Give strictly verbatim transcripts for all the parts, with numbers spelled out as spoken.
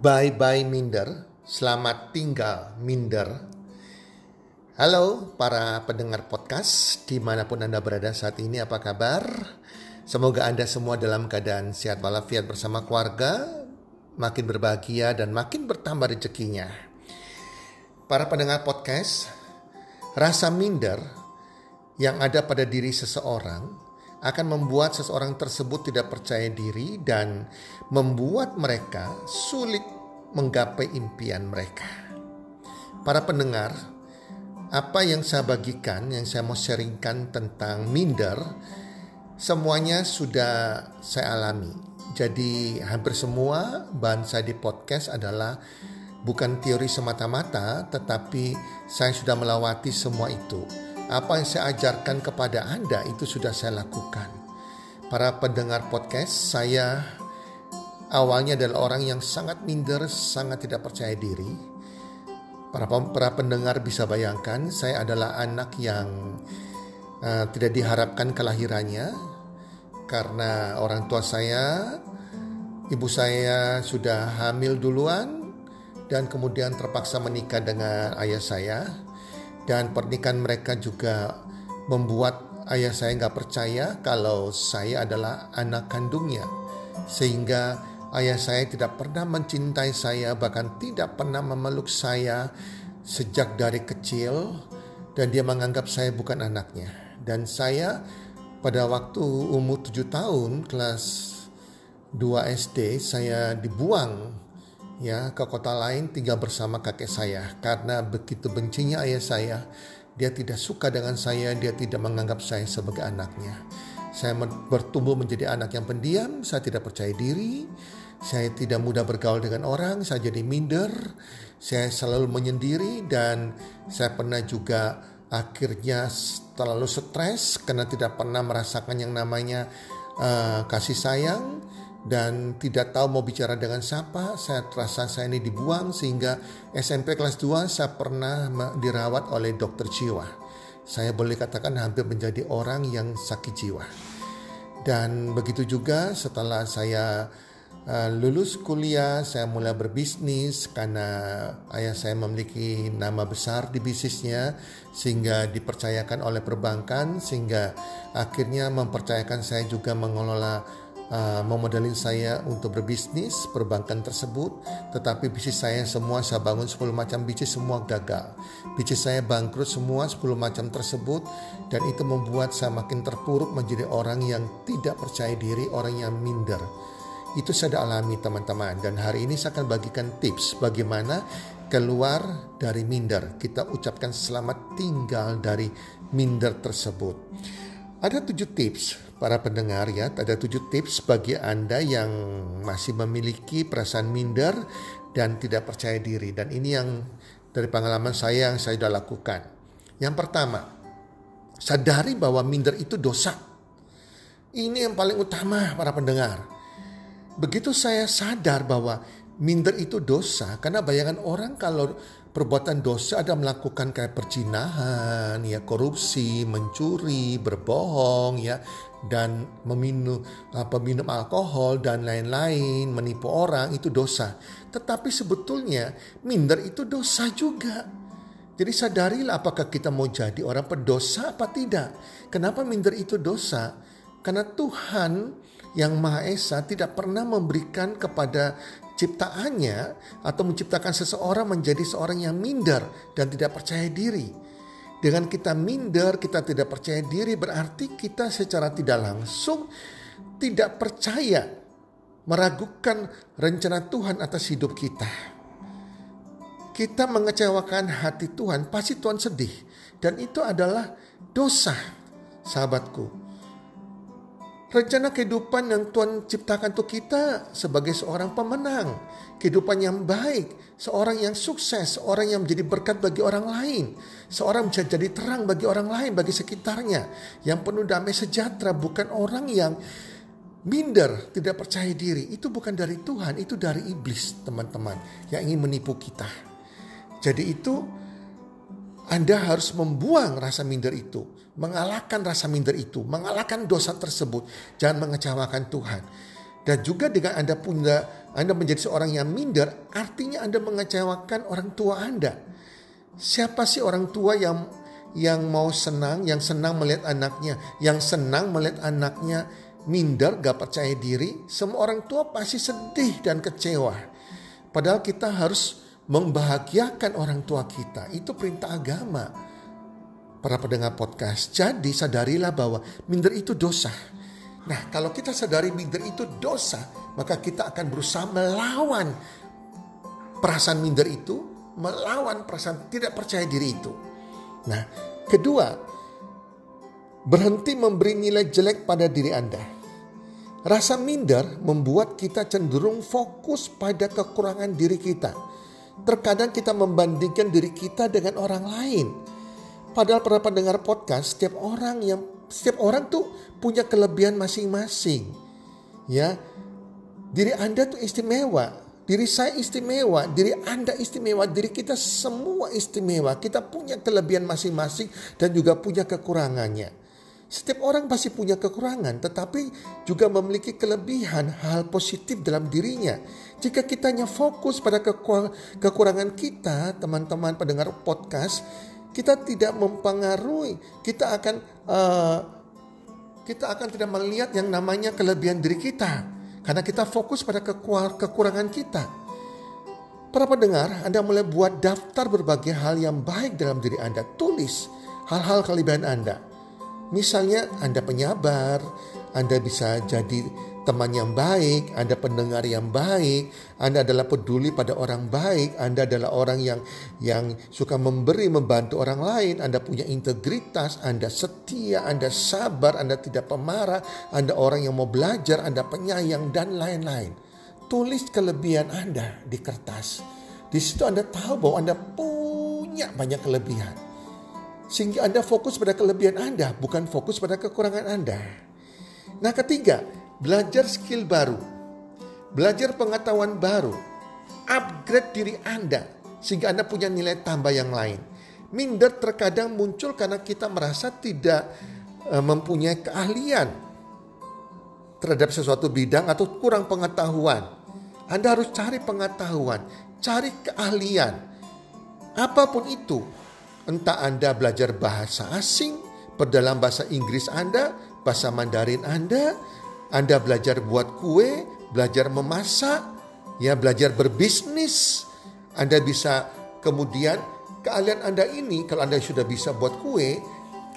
Bye-bye minder, selamat tinggal minder. Halo para pendengar podcast dimanapun Anda berada saat ini, apa kabar? Semoga Anda semua dalam keadaan sehat walafiat bersama keluarga, makin berbahagia dan makin bertambah rezekinya. Para pendengar podcast, rasa minder yang ada pada diri seseorang akan membuat seseorang tersebut tidak percaya diri dan membuat mereka sulit menggapai impian mereka. Para pendengar, apa yang saya bagikan, yang saya mau sharingkan tentang minder, semuanya sudah saya alami. Jadi hampir semua bahan saya di podcast adalah bukan teori semata-mata, tetapi saya sudah melewati semua itu. Apa yang saya ajarkan kepada Anda itu sudah saya lakukan. Para pendengar podcast, saya awalnya adalah orang yang sangat minder, sangat tidak percaya diri. Para, para pendengar bisa bayangkan, saya adalah anak yang uh, tidak diharapkan kelahirannya. Karena orang tua saya, ibu saya sudah hamil duluan dan kemudian terpaksa menikah dengan ayah saya. Dan pernikahan mereka juga membuat ayah saya nggak percaya kalau saya adalah anak kandungnya. Sehingga ayah saya tidak pernah mencintai saya, bahkan tidak pernah memeluk saya sejak dari kecil. Dan dia menganggap saya bukan anaknya. Dan saya pada waktu umur tujuh tahun, kelas dua S D, saya dibuang. Ya, ke kota lain tinggal bersama kakek saya. Karena begitu bencinya ayah saya, dia tidak suka dengan saya, dia tidak menganggap saya sebagai anaknya. Saya bertumbuh menjadi anak yang pendiam, saya tidak percaya diri, saya tidak mudah bergaul dengan orang, saya jadi minder, saya selalu menyendiri, dan saya pernah juga akhirnya terlalu stres karena tidak pernah merasakan yang namanya uh, kasih sayang. Dan tidak tahu mau bicara dengan siapa. Saya terasa saya ini dibuang. Sehingga S M P kelas dua saya pernah dirawat oleh dokter jiwa. Saya boleh katakan hampir menjadi orang yang sakit jiwa. Dan begitu juga setelah saya uh, lulus kuliah, saya mulai berbisnis. Karena ayah saya memiliki nama besar di bisnisnya, sehingga dipercayakan oleh perbankan, sehingga akhirnya mempercayakan saya juga mengelola, Uh, memodalin saya untuk berbisnis perbankan tersebut. Tetapi bisnis saya semua, saya bangun sepuluh macam bisnis, semua gagal. Bisnis saya bangkrut semua sepuluh macam tersebut. Dan itu membuat saya makin terpuruk menjadi orang yang tidak percaya diri, orang yang minder. Itu saya sudah alami teman-teman. Dan hari ini saya akan bagikan tips bagaimana keluar dari minder. Kita ucapkan selamat tinggal dari minder tersebut. Ada tujuh tips para pendengar ya, ada tujuh tips bagi Anda yang masih memiliki perasaan minder dan tidak percaya diri. Dan ini yang dari pengalaman saya yang saya sudah lakukan. Yang pertama, sadari bahwa minder itu dosa. Ini yang paling utama para pendengar. Begitu saya sadar bahwa minder itu dosa, karena bayangan orang kalau perbuatan dosa ada melakukan kayak perzinahan, ya, korupsi, mencuri, berbohong, ya, dan meminum peminum alkohol dan lain-lain, menipu orang, itu dosa. Tetapi sebetulnya minder itu dosa juga. Jadi sadarilah apakah kita mau jadi orang pendosa apa tidak. Kenapa minder itu dosa? Karena Tuhan yang Maha Esa tidak pernah memberikan kepada ciptaannya atau menciptakan seseorang menjadi seorang yang minder dan tidak percaya diri. Dengan kita minder, kita tidak percaya diri, berarti kita secara tidak langsung tidak percaya, meragukan rencana Tuhan atas hidup kita. Kita mengecewakan hati Tuhan, pasti Tuhan sedih. Dan itu adalah dosa, sahabatku. Rencana kehidupan yang Tuhan ciptakan untuk kita sebagai seorang pemenang. Kehidupan yang baik, seorang yang sukses, seorang yang menjadi berkat bagi orang lain. Seorang bisa jadi terang bagi orang lain, bagi sekitarnya. Yang penuh damai sejahtera, bukan orang yang minder, tidak percaya diri. Itu bukan dari Tuhan, itu dari iblis teman-teman yang ingin menipu kita. Jadi itu Anda harus membuang rasa minder itu, mengalahkan rasa minder itu, mengalahkan dosa tersebut. Jangan mengecewakan Tuhan. Dan juga dengan Anda punya, Anda menjadi seorang yang minder, artinya Anda mengecewakan orang tua Anda. Siapa sih orang tua yang yang mau senang, yang senang melihat anaknya, yang senang melihat anaknya minder, gak percaya diri? Semua orang tua pasti sedih dan kecewa. Padahal kita harus membahagiakan orang tua kita. Itu perintah agama, para pendengar podcast. Jadi sadarilah bahwa minder itu dosa. Nah, kalau kita sadari minder itu dosa, maka kita akan berusaha melawan perasaan minder itu, melawan perasaan tidak percaya diri itu. Nah, kedua, berhenti memberi nilai jelek pada diri Anda. Rasa minder membuat kita cenderung fokus pada kekurangan diri kita. Terkadang kita membandingkan diri kita dengan orang lain. Padahal para pendengar podcast, setiap orang yang setiap orang tuh punya kelebihan masing-masing. Ya. Diri Anda tuh istimewa, diri saya istimewa, diri Anda istimewa, diri kita semua istimewa. Kita punya kelebihan masing-masing dan juga punya kekurangannya. Setiap orang pasti punya kekurangan, tetapi juga memiliki kelebihan hal positif dalam dirinya. Jika kita hanya fokus pada kekurangan kita, teman-teman pendengar podcast, kita tidak mempengaruhi, kita akan uh, kita akan tidak melihat yang namanya kelebihan diri kita, karena kita fokus pada kekurangan kita. Para pendengar, Anda mulai buat daftar berbagai hal yang baik dalam diri Anda. Tulis hal-hal kelebihan Anda. Misalnya Anda penyabar, Anda bisa jadi teman yang baik, Anda pendengar yang baik, Anda adalah peduli pada orang baik, Anda adalah orang yang yang suka memberi, membantu orang lain, Anda punya integritas, Anda setia, Anda sabar, Anda tidak pemarah, Anda orang yang mau belajar, Anda penyayang, dan lain-lain. Tulis kelebihan Anda di kertas. Di situ Anda tahu bahwa Anda punya banyak kelebihan. Sehingga Anda fokus pada kelebihan Anda, bukan fokus pada kekurangan Anda. Nah, ketiga, belajar skill baru. Belajar pengetahuan baru. Upgrade diri Anda, sehingga Anda punya nilai tambah yang lain. Minder terkadang muncul karena kita merasa tidak mempunyai keahlian terhadap sesuatu bidang atau kurang pengetahuan. Anda harus cari pengetahuan, cari keahlian. Apapun itu. Entah Anda belajar bahasa asing, perdalam bahasa Inggris Anda, bahasa Mandarin Anda, Anda belajar buat kue, belajar memasak, ya belajar berbisnis. Anda bisa kemudian keahlian Anda ini, kalau Anda sudah bisa buat kue,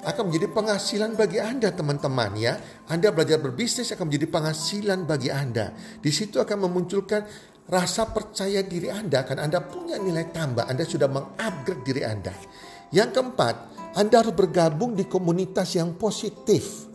akan menjadi penghasilan bagi Anda teman-teman ya. Anda belajar berbisnis akan menjadi penghasilan bagi Anda. Di situ akan memunculkan rasa percaya diri Anda, kan Anda punya nilai tambah, Anda sudah mengupgrade diri Anda. Yang keempat, Anda harus bergabung di komunitas yang positif.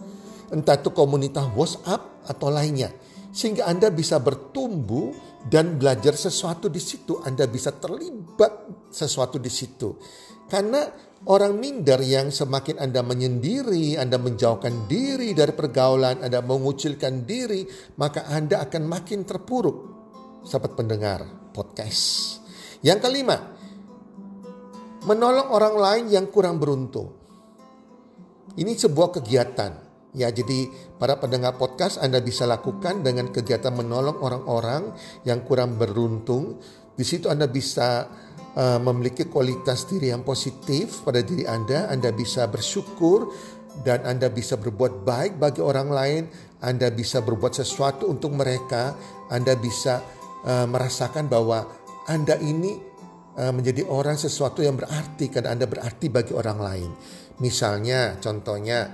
Entah itu komunitas WhatsApp atau lainnya. Sehingga Anda bisa bertumbuh dan belajar sesuatu di situ. Anda bisa terlibat sesuatu di situ. Karena orang minder yang semakin Anda menyendiri, Anda menjauhkan diri dari pergaulan, Anda mengucilkan diri, maka Anda akan makin terpuruk. Sahabat pendengar podcast. Yang kelima, menolong orang lain yang kurang beruntung. Ini sebuah kegiatan. Ya, jadi para pendengar podcast, Anda bisa lakukan dengan kegiatan menolong orang-orang yang kurang beruntung. Di situ Anda bisa uh, memiliki kualitas diri yang positif pada diri Anda. Anda bisa bersyukur dan Anda bisa berbuat baik bagi orang lain, Anda bisa berbuat sesuatu untuk mereka, Anda bisa uh, merasakan bahwa Anda ini uh, menjadi orang sesuatu yang berarti karena Anda berarti bagi orang lain. Misalnya, contohnya,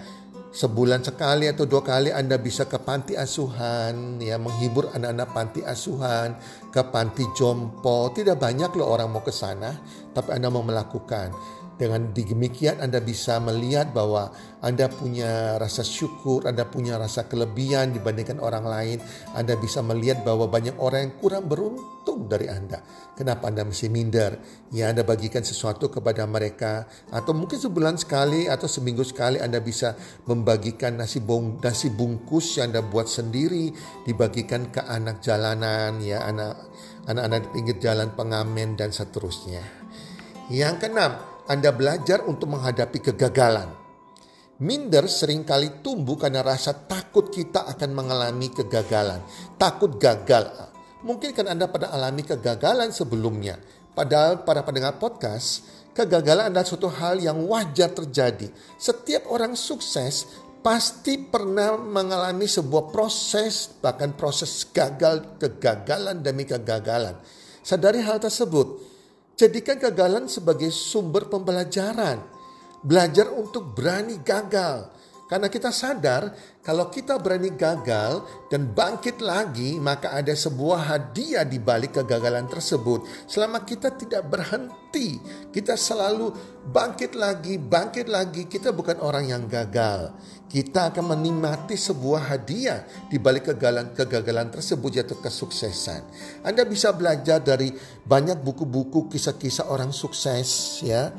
sebulan sekali atau dua kali Anda bisa ke panti asuhan, ya, menghibur anak-anak panti asuhan, ke panti jompo. Tidak banyak loh orang mau ke sana, tapi Anda mau melakukan. Dengan demikian Anda bisa melihat bahwa Anda punya rasa syukur, Anda punya rasa kelebihan dibandingkan orang lain. Anda bisa melihat bahwa banyak orang yang kurang beruntung dari Anda. Kenapa Anda mesti minder? Ya, Anda bagikan sesuatu kepada mereka. Atau mungkin sebulan sekali atau seminggu sekali Anda bisa membagikan nasi, bong, nasi bungkus yang Anda buat sendiri. Dibagikan ke anak jalanan, ya, anak, anak-anak di pinggir jalan, pengamen, dan seterusnya. Yang keenam, Anda belajar untuk menghadapi kegagalan. Minder seringkali tumbuh karena rasa takut kita akan mengalami kegagalan. Takut gagal. Mungkin kan Anda pernah alami kegagalan sebelumnya. Padahal para pendengar podcast, kegagalan adalah suatu hal yang wajar terjadi. Setiap orang sukses pasti pernah mengalami sebuah proses, bahkan proses gagal, kegagalan demi kegagalan. Sadari hal tersebut. Jadikan kegagalan sebagai sumber pembelajaran. Belajar untuk berani gagal. Karena kita sadar kalau kita berani gagal dan bangkit lagi, maka ada sebuah hadiah di balik kegagalan tersebut. Selama kita tidak berhenti, kita selalu bangkit lagi, bangkit lagi. Kita bukan orang yang gagal. Kita akan menikmati sebuah hadiah di balik kegagalan, kegagalan tersebut, yaitu kesuksesan. Anda bisa belajar dari banyak buku-buku kisah-kisah orang sukses, ya.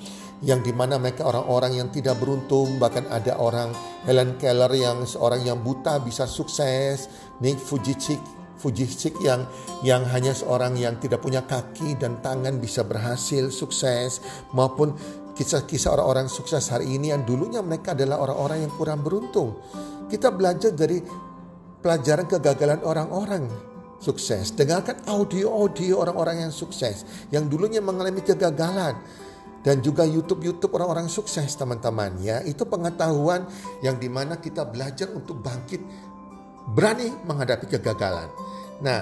Yang dimana mereka orang-orang yang tidak beruntung. Bahkan ada orang Helen Keller yang seorang yang buta bisa sukses. Nick Vujicic, Vujicic yang, yang hanya seorang yang tidak punya kaki dan tangan bisa berhasil sukses. Maupun kisah-kisah orang-orang sukses hari ini yang dulunya mereka adalah orang-orang yang kurang beruntung. Kita belajar dari pelajaran kegagalan orang-orang sukses. Dengarkan audio-audio orang-orang yang sukses yang dulunya mengalami kegagalan. Dan juga YouTube-YouTube orang-orang sukses, teman-teman, ya. Itu pengetahuan yang dimana kita belajar untuk bangkit, berani menghadapi kegagalan. Nah,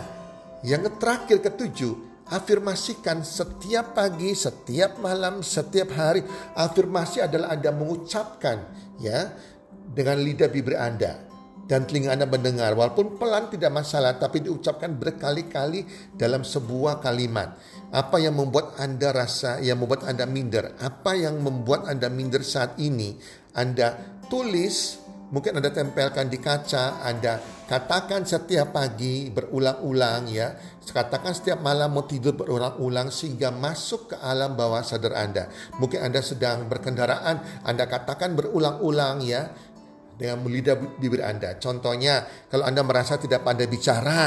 yang terakhir ketujuh, afirmasikan setiap pagi, setiap malam, setiap hari. Afirmasi adalah Anda mengucapkan, ya, dengan lidah bibir Anda. Dan telinga Anda mendengar, walaupun pelan tidak masalah, tapi diucapkan berkali-kali dalam sebuah kalimat. Apa yang membuat Anda rasa, yang membuat Anda minder, apa yang membuat Anda minder saat ini, Anda tulis, mungkin Anda tempelkan di kaca, Anda katakan setiap pagi berulang-ulang, ya. Katakan setiap malam mau tidur berulang-ulang sehingga masuk ke alam bawah sadar Anda. Mungkin Anda sedang berkendaraan, Anda katakan berulang-ulang, ya, dengan lidah bibir Anda. Contohnya, kalau Anda merasa tidak pandai bicara,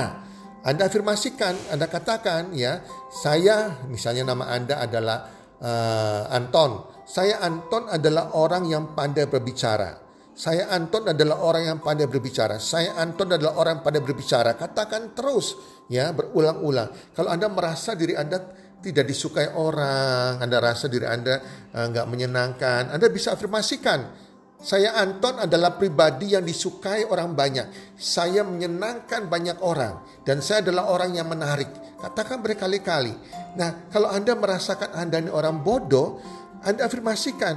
Anda afirmasikan, Anda katakan, ya, saya, misalnya nama Anda adalah uh, Anton. Saya Anton adalah orang yang pandai berbicara. Saya Anton adalah orang yang pandai berbicara. Saya Anton adalah orang yang pandai berbicara. Katakan terus, ya, berulang-ulang. Kalau Anda merasa diri Anda tidak disukai orang, Anda rasa diri Anda uh, nggak menyenangkan, Anda bisa afirmasikan. Saya Anton adalah pribadi yang disukai orang banyak. Saya menyenangkan banyak orang. Dan saya adalah orang yang menarik. Katakan berkali-kali. Nah, kalau Anda merasakan Anda ini orang bodoh, Anda afirmasikan.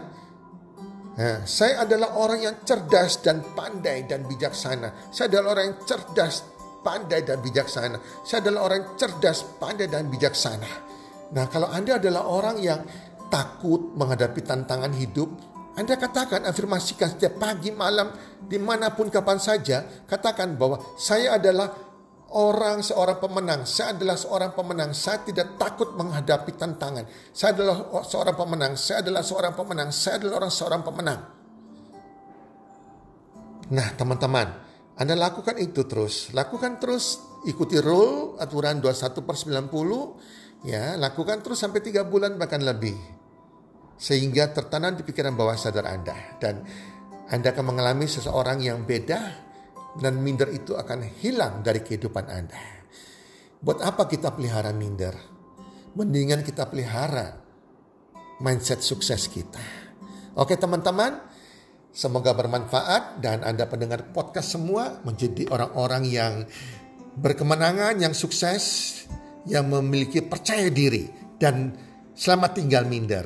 Nah, saya adalah orang yang cerdas dan pandai dan bijaksana. Saya adalah orang yang cerdas, pandai dan bijaksana. Saya adalah orang yang cerdas, pandai dan bijaksana. Nah, kalau Anda adalah orang yang takut menghadapi tantangan hidup, Anda katakan, afirmasikan setiap pagi, malam, dimanapun, kapan saja. Katakan bahwa saya adalah orang, seorang pemenang. Saya adalah seorang pemenang. Saya tidak takut menghadapi tantangan. Saya adalah seorang pemenang. Saya adalah seorang pemenang. Saya adalah orang seorang pemenang. Nah, teman-teman, Anda lakukan itu terus. Lakukan terus. Ikuti rule, aturan dua puluh satu per sembilan puluh. Ya, lakukan terus sampai tiga bulan bahkan lebih. Sehingga tertanam di pikiran bawah sadar Anda. Dan Anda akan mengalami seseorang yang beda. Dan minder itu akan hilang dari kehidupan Anda. Buat apa kita pelihara minder? Mendingan kita pelihara mindset sukses kita. Oke, teman-teman. Semoga bermanfaat dan Anda pendengar podcast semua menjadi orang-orang yang berkemenangan, yang sukses, yang memiliki percaya diri, dan selamat tinggal minder.